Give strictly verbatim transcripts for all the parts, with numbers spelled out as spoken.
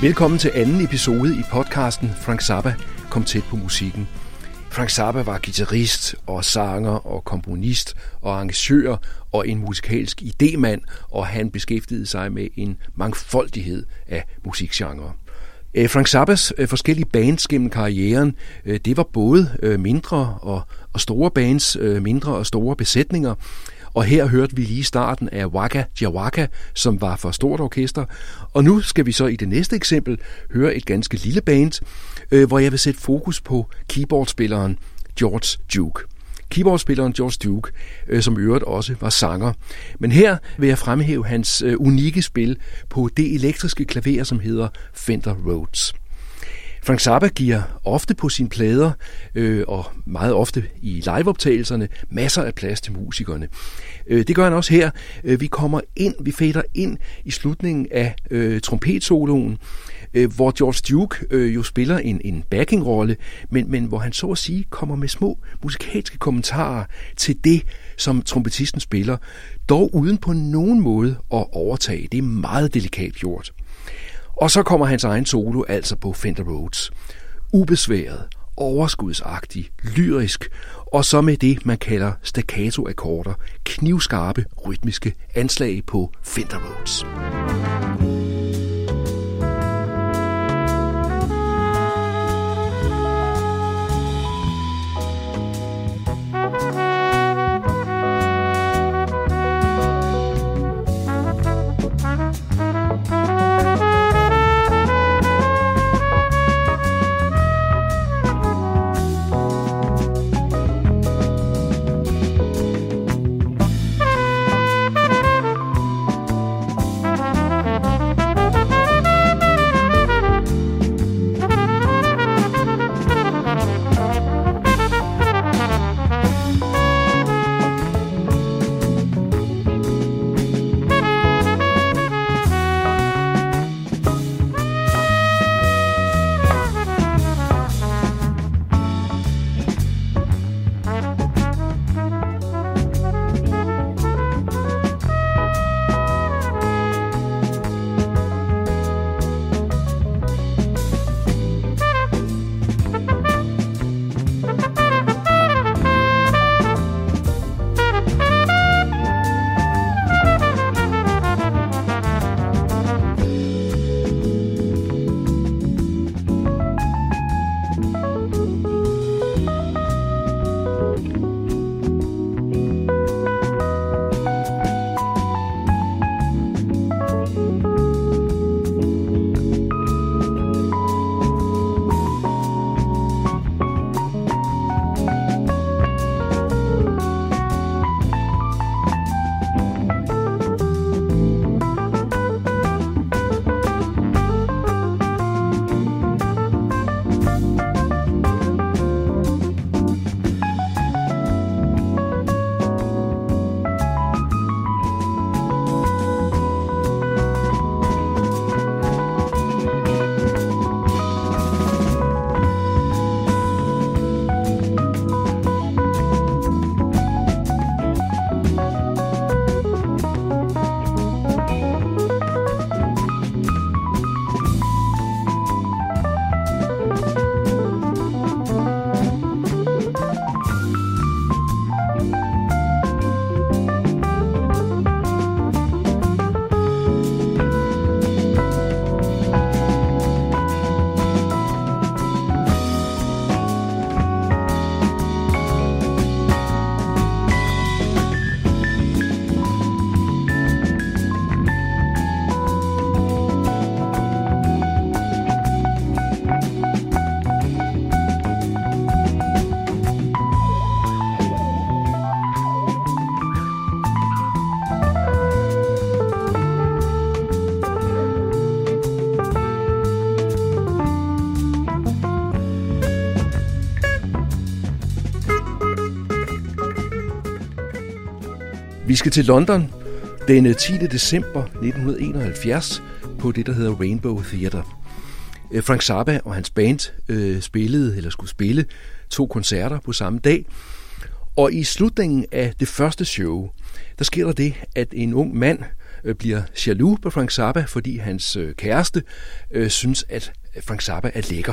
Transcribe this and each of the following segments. Velkommen til anden episode i podcasten Frank Zappa kom tæt på musikken. Frank Zappa var guitarist og sanger og komponist og arrangør og en musikalsk idémand, og han beskæftigede sig med en mangfoldighed af musikgenrer. Frank Zappas forskellige bands gennem karrieren, det var både mindre og store bands, mindre og store besætninger. Og her hørte vi lige starten af Waka Jawaka, som var for stort orkester. Og nu skal vi så i det næste eksempel høre et ganske lille band, øh, hvor jeg vil sætte fokus på keyboardspilleren George Duke. Keyboardspilleren George Duke, øh, som i øvrigt også var sanger. Men her vil jeg fremhæve hans øh, unikke spil på det elektriske klaver, som hedder Fender Rhodes. Frank Zappa giver ofte på sine plader, øh, og meget ofte i liveoptagelserne, masser af plads til musikerne. Øh, det gør han også her. Øh, vi kommer ind, vi fader ind i slutningen af øh, trompetsoloen, øh, hvor George Duke øh, jo spiller en, en backingrolle, men, men hvor han så at sige kommer med små musikalske kommentarer til det, som trompetisten spiller, dog uden på nogen måde at overtage. Det er meget delikat gjort. Og så kommer hans egen solo, altså på Fender Rhodes. Ubesværet, overskudsagtig, lyrisk, og så med det, man kalder staccato-akkorder, knivskarpe, rytmiske anslag på Fender Rhodes. Vi skal til London den tiende december nitten enoghalvfjerds på det, der hedder Rainbow Theater. Frank Zappa og hans band øh, spillede, eller skulle spille, to koncerter på samme dag. Og i slutningen af det første show, der sker der det, at en ung mand bliver jaloux på Frank Zappa, fordi hans kæreste øh, synes, at Frank Zappa er lækker.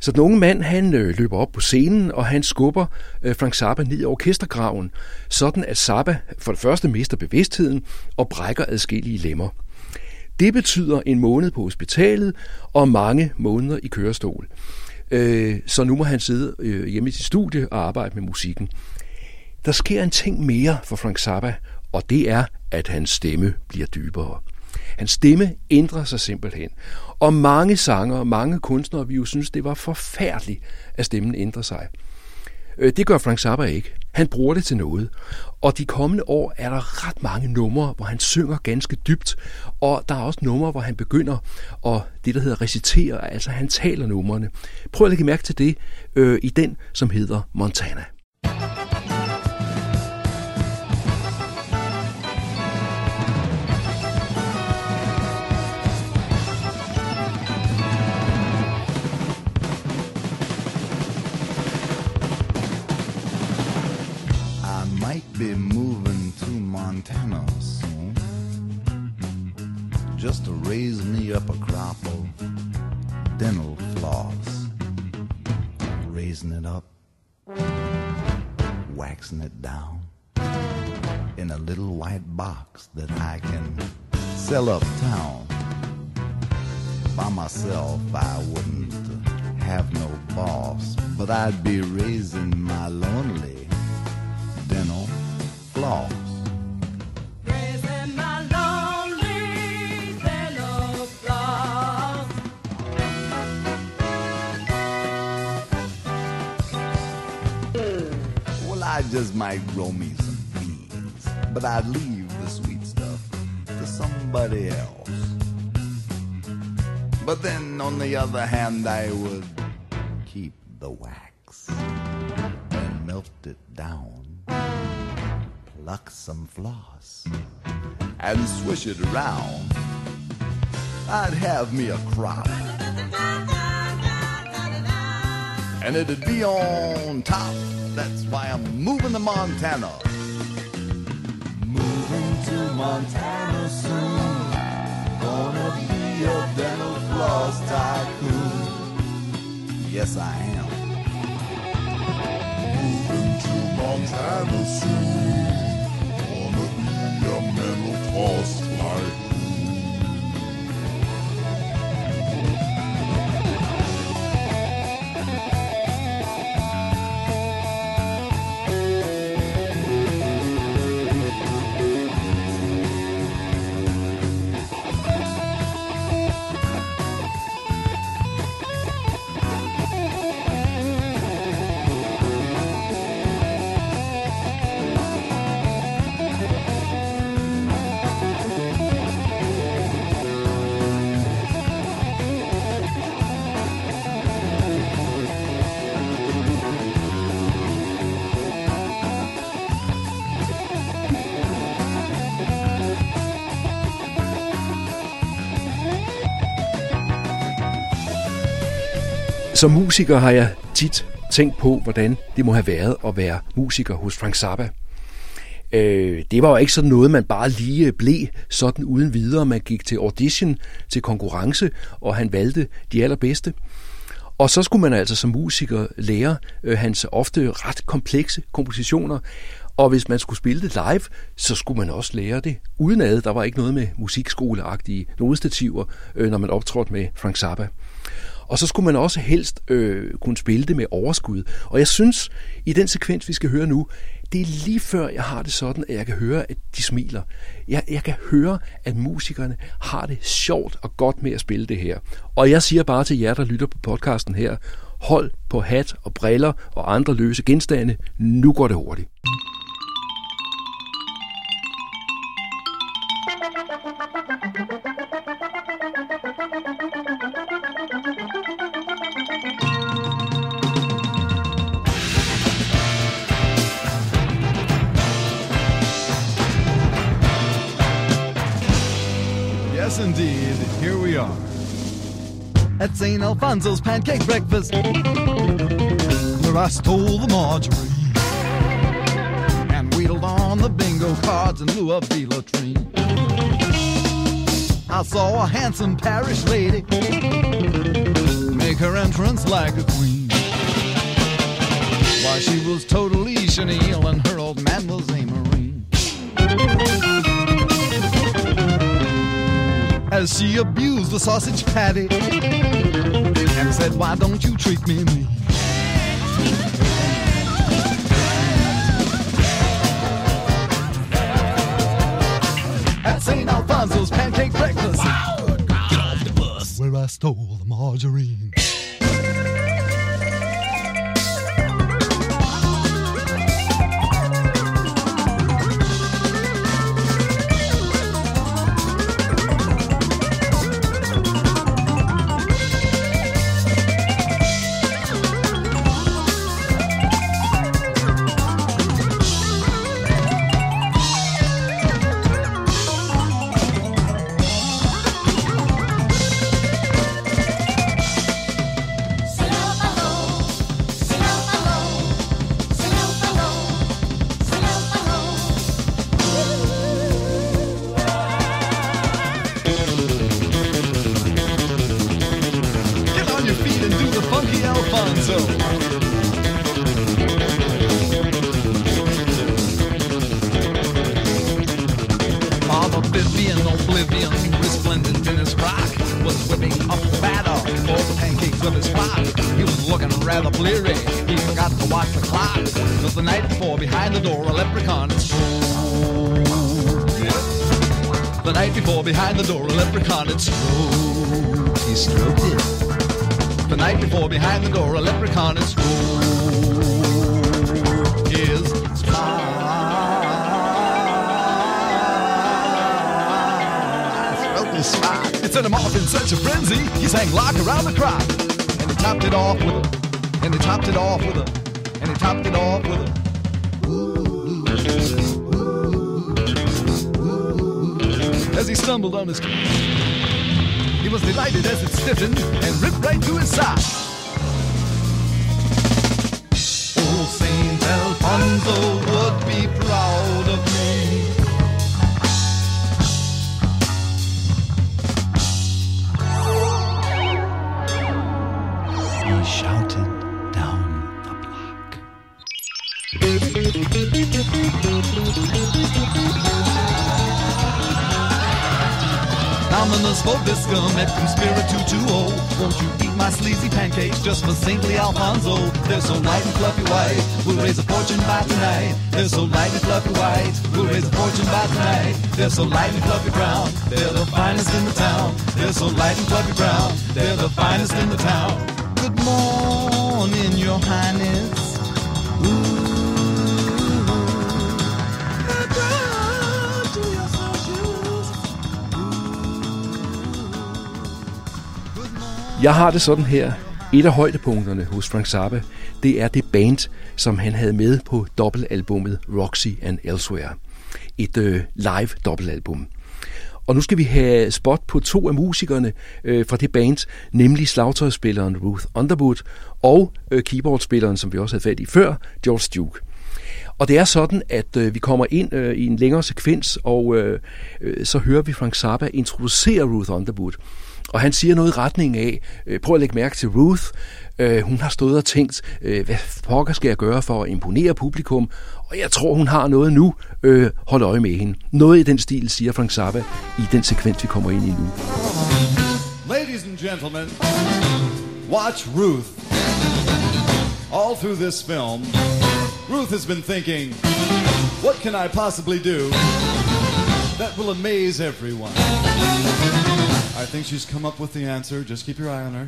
Så den unge mand, han øh, løber op på scenen, og han skubber øh, Frank Zappa ned i orkestergraven, sådan at Zappa for det første mister bevidstheden og brækker adskillige lemmer. Det betyder en måned på hospitalet og mange måneder i kørestol. Øh, så nu må han sidde øh, hjemme i sit studie og arbejde med musikken. Der sker en ting mere for Frank Zappa, og det er, at hans stemme bliver dybere. Hans stemme ændrer sig simpelthen. Og mange sangere og mange kunstnere, vi jo synes, det var forfærdeligt, at stemmen ændrer sig. Det gør Frank Zappa ikke. Han bruger det til noget. Og de kommende år er der ret mange numre, hvor han synger ganske dybt. Og der er også numre, hvor han begynder at det, der hedder recitere, altså han taler numrene. Prøv at lægge mærke til det øh, i den, som hedder Montana. Be moving to Montana soon, just to raise me up a crop of dental floss, raising it up, waxing it down, in a little white box that I can sell uptown. By myself I wouldn't have no boss, but I'd be raising my lonely dental floss. Raising my lonely dental floss. Well, I just might grow me some beans, but I'd leave the sweet stuff to somebody else. But then, on the other hand, I would keep the wax and melt it down. Pluck some floss and swish it around. I'd have me a crop, and it'd be on top. That's why I'm moving to Montana. Moving to Montana soon. Gonna be a dental floss tycoon. Yes, I am. Moving to Montana soon. Lost life. Som musiker har jeg tit tænkt på, hvordan det må have været at være musiker hos Frank Zappa. Øh, det var jo ikke sådan noget, man bare lige blev sådan uden videre. Man gik til audition, til konkurrence, og han valgte de allerbedste. Og så skulle man altså som musiker lære øh, hans ofte ret komplekse kompositioner. Og hvis man skulle spille det live, så skulle man også lære det udenad. Der var ikke noget med musikskoleagtige nodestativer, øh, når man optrådte med Frank Zappa. Og så skulle man også helst øh, kunne spille det med overskud. Og jeg synes, i den sekvens, vi skal høre nu, det er lige før, jeg har det sådan, at jeg kan høre, at de smiler. Jeg, jeg kan høre, at musikerne har det sjovt og godt med at spille det her. Og jeg siger bare til jer, der lytter på podcasten her, hold på hat og briller og andre løse genstande. Nu går det hurtigt. Yes, indeed. Here we are. At Saint Alfonso's Pancake Breakfast, where I stole the margarine. bingo cards in lieu of the latrine. I saw a handsome parish lady make her entrance like a queen. Why, she was totally chenille and her old man was a marine. As she abused the sausage patty and said, why don't you treat me mean? At Saint Alfonso's Pancake Breakfast, wow, get off the bus, where I stole the margarine. Behind the door, a leprechaun, it strode. He strode it. The night before, behind the door, a leprechaun, it strode. His spot. Spot. It sent him off in such a frenzy, he sang lock around the crop. And he topped it off with a. And he topped it off with a. And he topped it off with a. As he stumbled on his feet, he was delighted as it stiffened and ripped right to his side. Oh, Saint Alfonso would be proud of me. He shouted down the block. Dominus vobiscum et conspiratu tuo. Won't you eat my sleazy pancakes just for saintly Alfonso? They're so light and fluffy white, we'll raise a fortune by tonight. They're so light and fluffy white, we'll raise a fortune by tonight. They're so light and fluffy brown, they're the finest in the town. They're so light and fluffy brown, they're the finest in the town. Good morning, Your Highness. Jeg har det sådan her. Et af højdepunkterne hos Frank Zappa, det er det band, som han havde med på dobbeltalbummet Roxy and Elsewhere. Et øh, live dobbeltalbum. Og nu skal vi have spot på to af musikerne øh, fra det band, nemlig slagtøjspilleren Ruth Underwood og øh, keyboardspilleren, som vi også havde fat i før, George Duke. Og det er sådan, at øh, vi kommer ind øh, i en længere sekvens, og øh, øh, så hører vi Frank Zappa introducere Ruth Underwood. Og han siger noget i retning af, øh, prøv at lægge mærke til Ruth, øh, hun har stået og tænkt, øh, hvad pokker skal jeg gøre for at imponere publikum, og jeg tror, hun har noget nu, øh, hold øje med hende. Noget i den stil, siger Frank Zappa, i den sekvens, vi kommer ind i nu. Ladies and gentlemen, watch Ruth. All through this film, Ruth has been thinking, what can I possibly do that will amaze everyone? I think she's come up with the answer. Just keep your eye on her.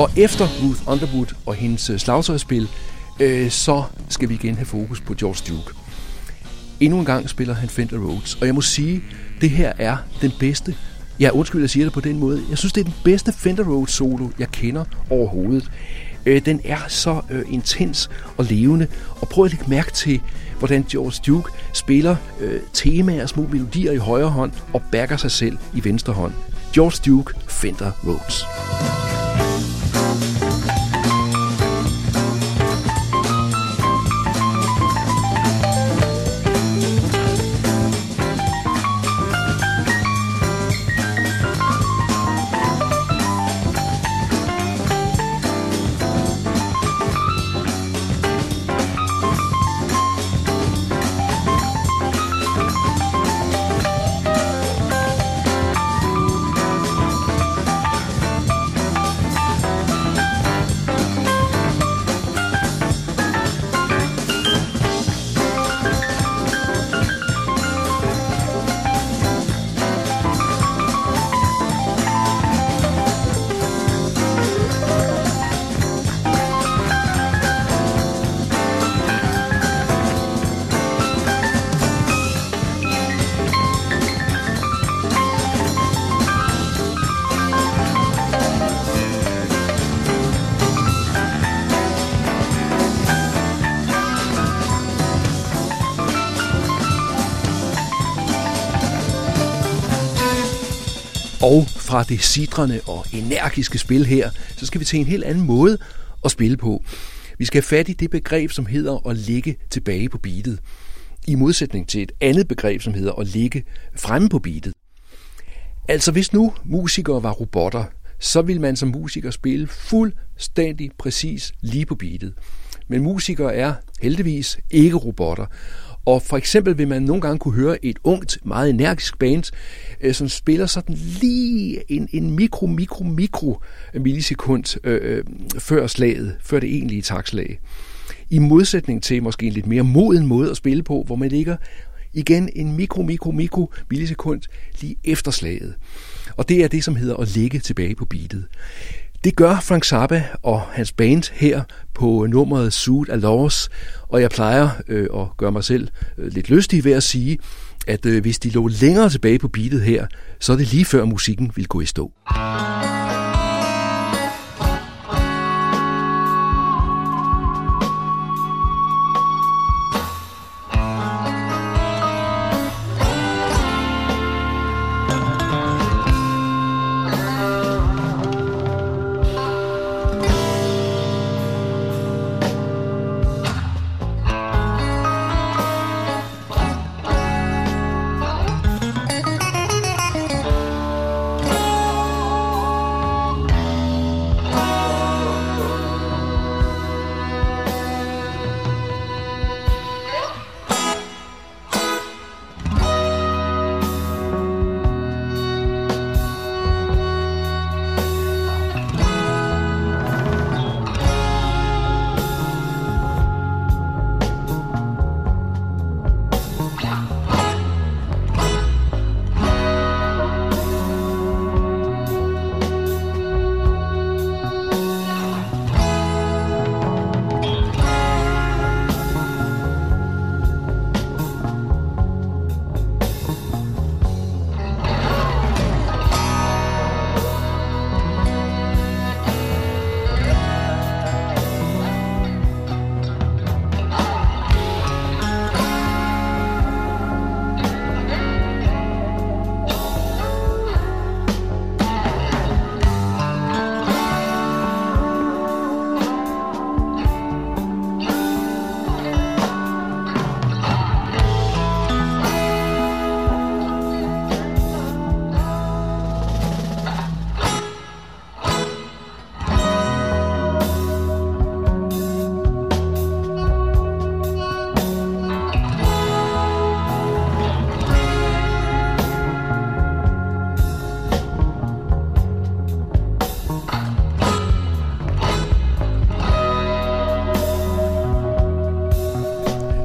Og efter Ruth Underwood og hendes slagtøjsspil, øh, så skal vi igen have fokus på George Duke. Endnu en gang spiller han Fender Rhodes, og jeg må sige, det her er den bedste. Ja, undskyld, jeg siger det på den måde. Jeg synes, det er den bedste Fender Rhodes solo, jeg kender overhovedet. Øh, den er så øh, intens og levende, og prøv at lægge mærke til, hvordan George Duke spiller øh, temaer og små melodier i højre hånd og backer sig selv i venstre hånd. George Duke, Fender Rhodes. Og fra det sidrende og energiske spil her, så skal vi til en helt anden måde at spille på. Vi skal have fat i det begreb, som hedder at ligge tilbage på beatet. I modsætning til et andet begreb, som hedder at ligge fremme på beatet. Altså hvis nu musikere var robotter, så ville man som musiker spille fuldstændig præcis lige på beatet. Men musikere er heldigvis ikke robotter. Og for eksempel vil man nogle gange kunne høre et ungt, meget energisk band, som spiller sådan lige en, en mikro, mikro, mikro millisekund øh, før slaget, før det egentlige taktslag. I modsætning til måske en lidt mere moden måde at spille på, hvor man ligger igen en mikro, mikro, mikro millisekund lige efter slaget. Og det er det, som hedder at ligge tilbage på beatet. Det gør Frank Zappa og hans band her på nummeret Suite of Lords, og jeg plejer øh, at gøre mig selv øh, lidt lystig ved at sige, at øh, hvis de lå længere tilbage på beatet her, så er det lige før musikken ville gå i stå.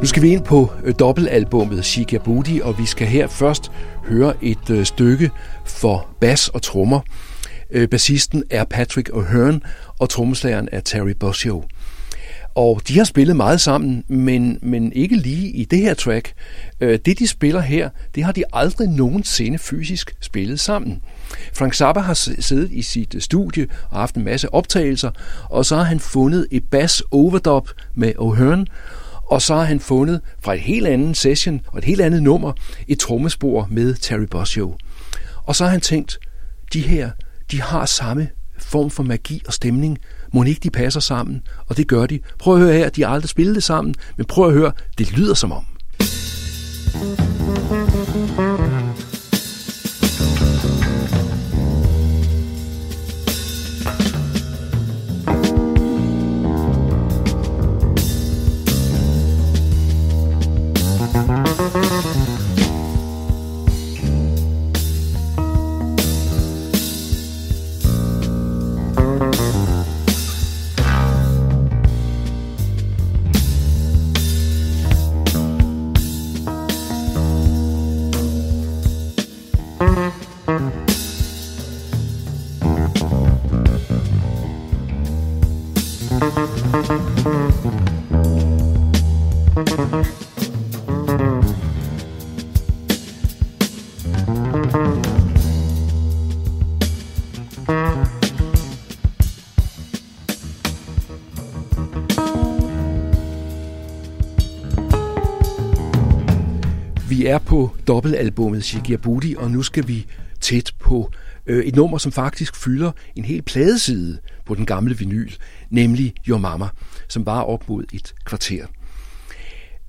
Nu skal vi ind på dobbeltalbummet Sheik Yerbouti, og vi skal her først høre et stykke for bas og trommer. Øh, bassisten er Patrick O'Hearn, og trommeslageren er Terry Bozzio. Og de har spillet meget sammen, men, men ikke lige i det her track. Øh, det, de spiller her, det har de aldrig nogensinde fysisk spillet sammen. Frank Zappa har siddet i sit studie og haft en masse optagelser, og så har han fundet et bass-overdub med O'Hearn, og så har han fundet fra et helt andet session og et helt andet nummer et trommespor med Terry Bozzio. Og så har han tænkt, de her, de har samme form for magi og stemning. Mon ikke de passer sammen? Og det gør de. Prøv at høre her, de har aldrig spillet det sammen, men prøv at høre, det lyder som om. Vi er på dobbeltalbummet Sheik Yerbouti, og nu skal vi tæt på øh, et nummer, som faktisk fylder en hel pladeside på den gamle vinyl, nemlig Jorma, som var op mod et kvarter.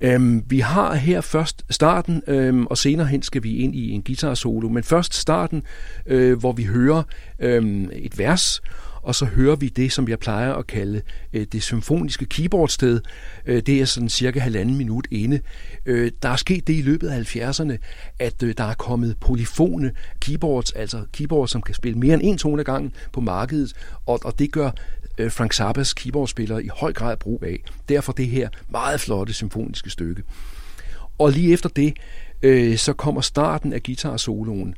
Øhm, vi har her først starten, øhm, og senere hen skal vi ind i en guitarsolo, men først starten, øh, hvor vi hører øhm, et vers, og så hører vi det, som jeg plejer at kalde øh, det symfoniske keyboardsted. Øh, det er sådan cirka halvanden minut inde. Øh, der er sket det i løbet af halvfjerdserne, at øh, der er kommet polyfone keyboards, altså keyboards, som kan spille mere end en tone ad gangen på markedet, og, og det gør øh, Frank Zappas keyboardspillere i høj grad brug af. Derfor det her meget flotte symfoniske stykke. Og lige efter det, øh, så kommer starten af guitarsoloen.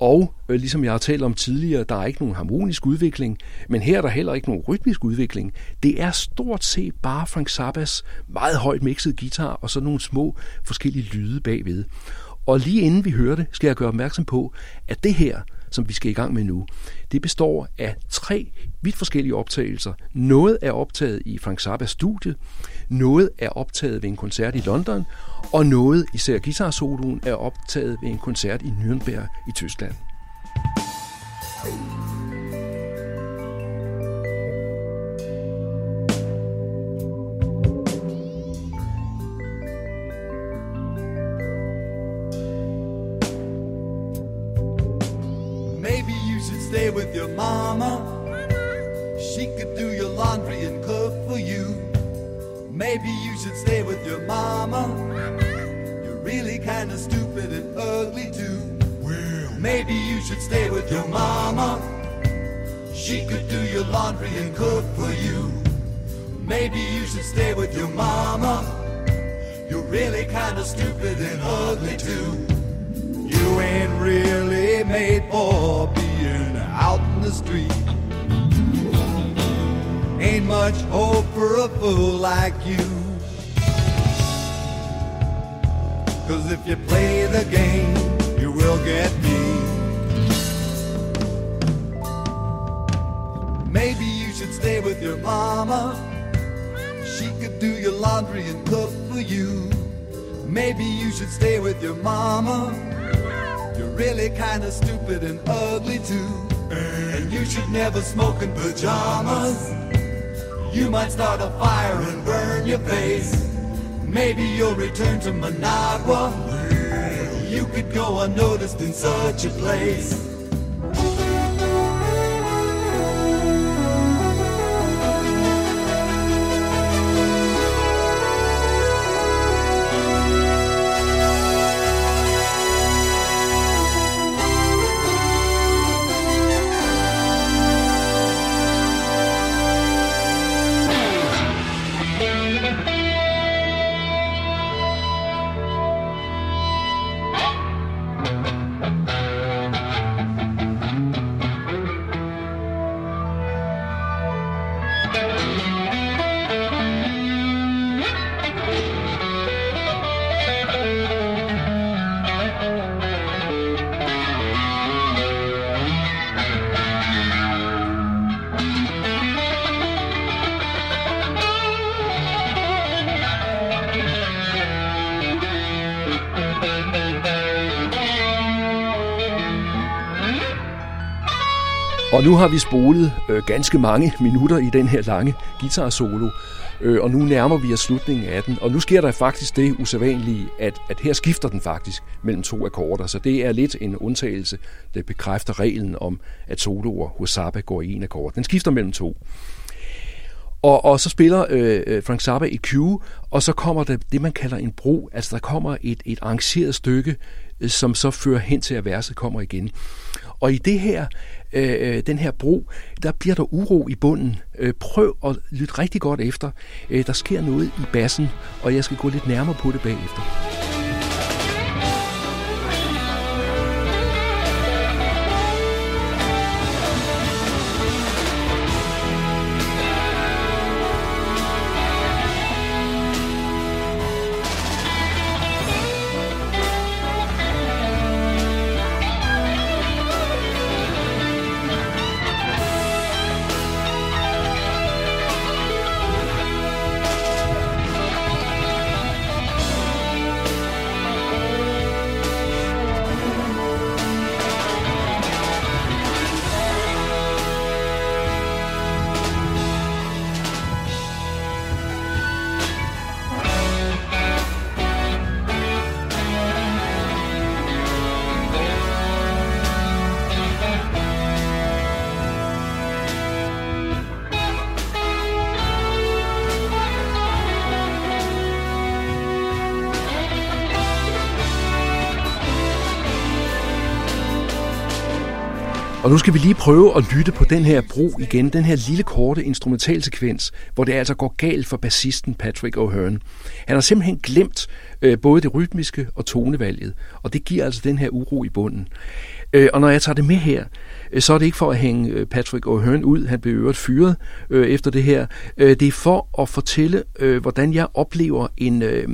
Og øh, ligesom jeg har talt om tidligere, der er ikke nogen harmonisk udvikling, men her er der heller ikke nogen rytmisk udvikling. Det er stort set bare Frank Zappas meget højt mixede guitar og så nogle små forskellige lyde bagved. Og lige inden vi hører det, skal jeg gøre opmærksom på, at det her, som vi skal i gang med nu, det består af tre vidt forskellige optagelser. Noget er optaget i Frank Zappas studie, noget er optaget ved en koncert i London, og noget, især guitarsoloen, er optaget ved en koncert i Nürnberg i Tyskland. Maybe you should stay with your mama. She could do your laundry and cook for you. Maybe you should stay with your mama. You're really kind of stupid and ugly too. Well, maybe you should stay with your mama. She could do your laundry and cook for you. Maybe you should stay with your mama. You're really kind of stupid and ugly too. You ain't really made for being out in the street. Ain't much hope for a fool like you. Cause if you play the game, you will get beat. Maybe you should stay with your mama. She could do your laundry and cook for you. Maybe you should stay with your mama. You're really kinda stupid and ugly too. And you should never smoke in pajamas. You might start a fire and burn your face. Maybe you'll return to Managua. You could go unnoticed in such a place. Og nu har vi spolet øh, ganske mange minutter i den her lange guitarsolo, øh, og nu nærmer vi os slutningen af den. Og nu sker der faktisk det usædvanlige, at, at her skifter den faktisk mellem to akkorder. Så det er lidt en undtagelse, der bekræfter reglen om, at soloer hos Zappa går i en akkord. Den skifter mellem to. Og, og så spiller øh, Frank Zappa et cue, og så kommer der det, man kalder en bro. Altså der kommer et, et arrangeret stykke, som så fører hen til, at verset kommer igen. Og i det her, øh, den her bro, der bliver der uro i bunden. Øh, prøv at lytte rigtig godt efter. Øh, der sker noget i bassen, og jeg skal gå lidt nærmere på det bagefter. Og nu skal vi lige prøve at lytte på den her bro igen, den her lille korte instrumentalsekvens, hvor det altså går galt for bassisten Patrick O'Hearn. Han har simpelthen glemt øh, både det rytmiske og tonevalget, og det giver altså den her uro i bunden. Øh, og når jeg tager det med her, øh, så er det ikke for at hænge Patrick O'Hearn ud, han blev øvrigt fyret øh, efter det her. Øh, det er for at fortælle, øh, hvordan jeg oplever en, øh,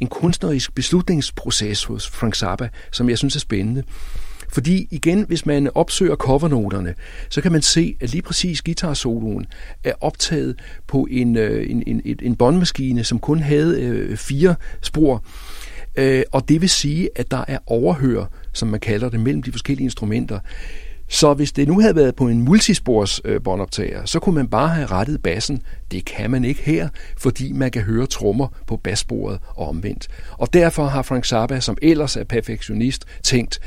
en kunstnerisk beslutningsproces hos Frank Zappa, som jeg synes er spændende. Fordi igen, hvis man opsøger covernoterne, så kan man se, at lige præcis guitarsoloen er optaget på en, en, en, en båndmaskine, som kun havde øh, fire spor. Øh, og det vil sige, at der er overhør, som man kalder det, mellem de forskellige instrumenter. Så hvis det nu havde været på en multispors øh, båndoptager, så kunne man bare have rettet bassen. Det kan man ikke her, fordi man kan høre trommer på bassporet og omvendt. Og derfor har Frank Zappa, som ellers er perfektionist, tænkt,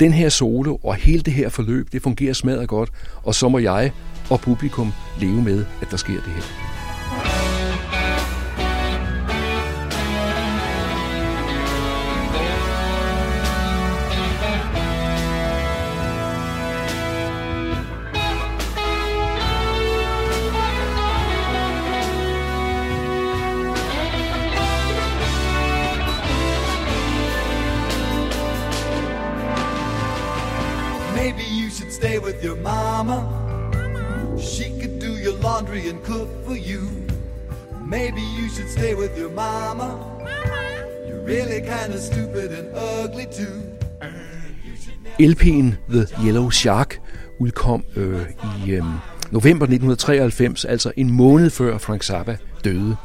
den her solo og hele det her forløb, det fungerer smadret godt, og så må jeg og publikum leve med, at der sker det her. Your mama. mama, she could do your laundry and cook for you. Maybe you should stay with your mama. mama. You're really kind of stupid and ugly too. L P'en The Yellow Shark udkom øh, i øh, november nitten treoghalvfems, altså en måned før Frank Zappa døde.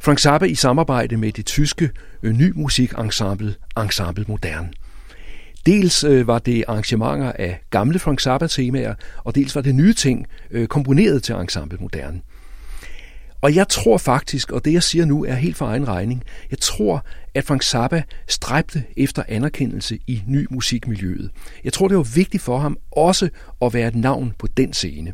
Frank Zappa i samarbejde med det tyske øh, ny musik ensemble Ensemble Modern. Dels øh, var det arrangementer af gamle Frank Zappa-temaer, og dels var det nye ting øh, komponeret til Ensemble Moderne. Og jeg tror faktisk, og det jeg siger nu er helt for egen regning, jeg tror, at Frank Zappa stræbte efter anerkendelse i ny musikmiljøet. Jeg tror, det var vigtigt for ham også at være et navn på den scene.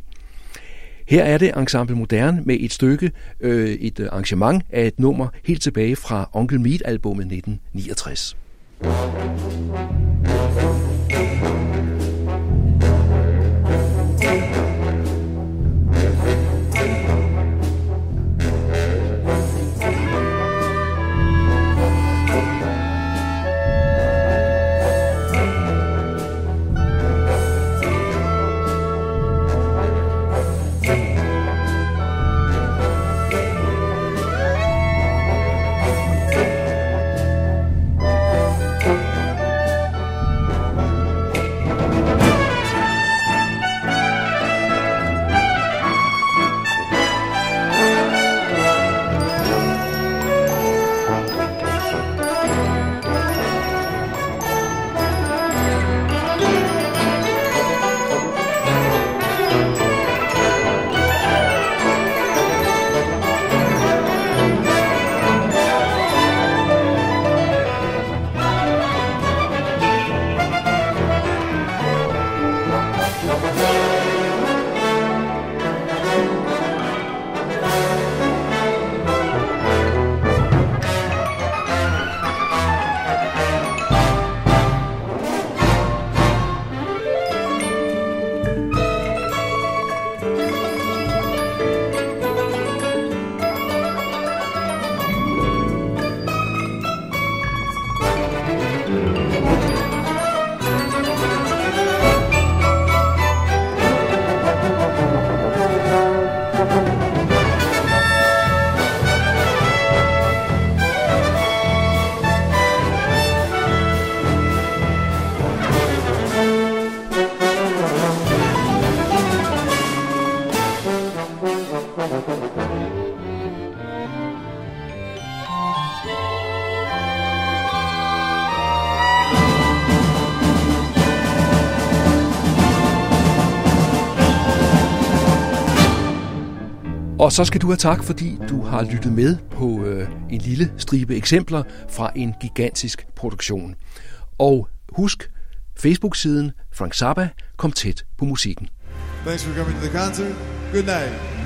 Her er det Ensemble Moderne med et stykke, øh, et arrangement af et nummer helt tilbage fra Onkel Meat-albummet nitten niogtres. Og så skal du have tak, fordi du har lyttet med på øh, en lille stribe eksempler fra en gigantisk produktion. Og husk, Facebook-siden Frank Zappa, kom tæt på musikken. Thanks for coming to the concert. Good night.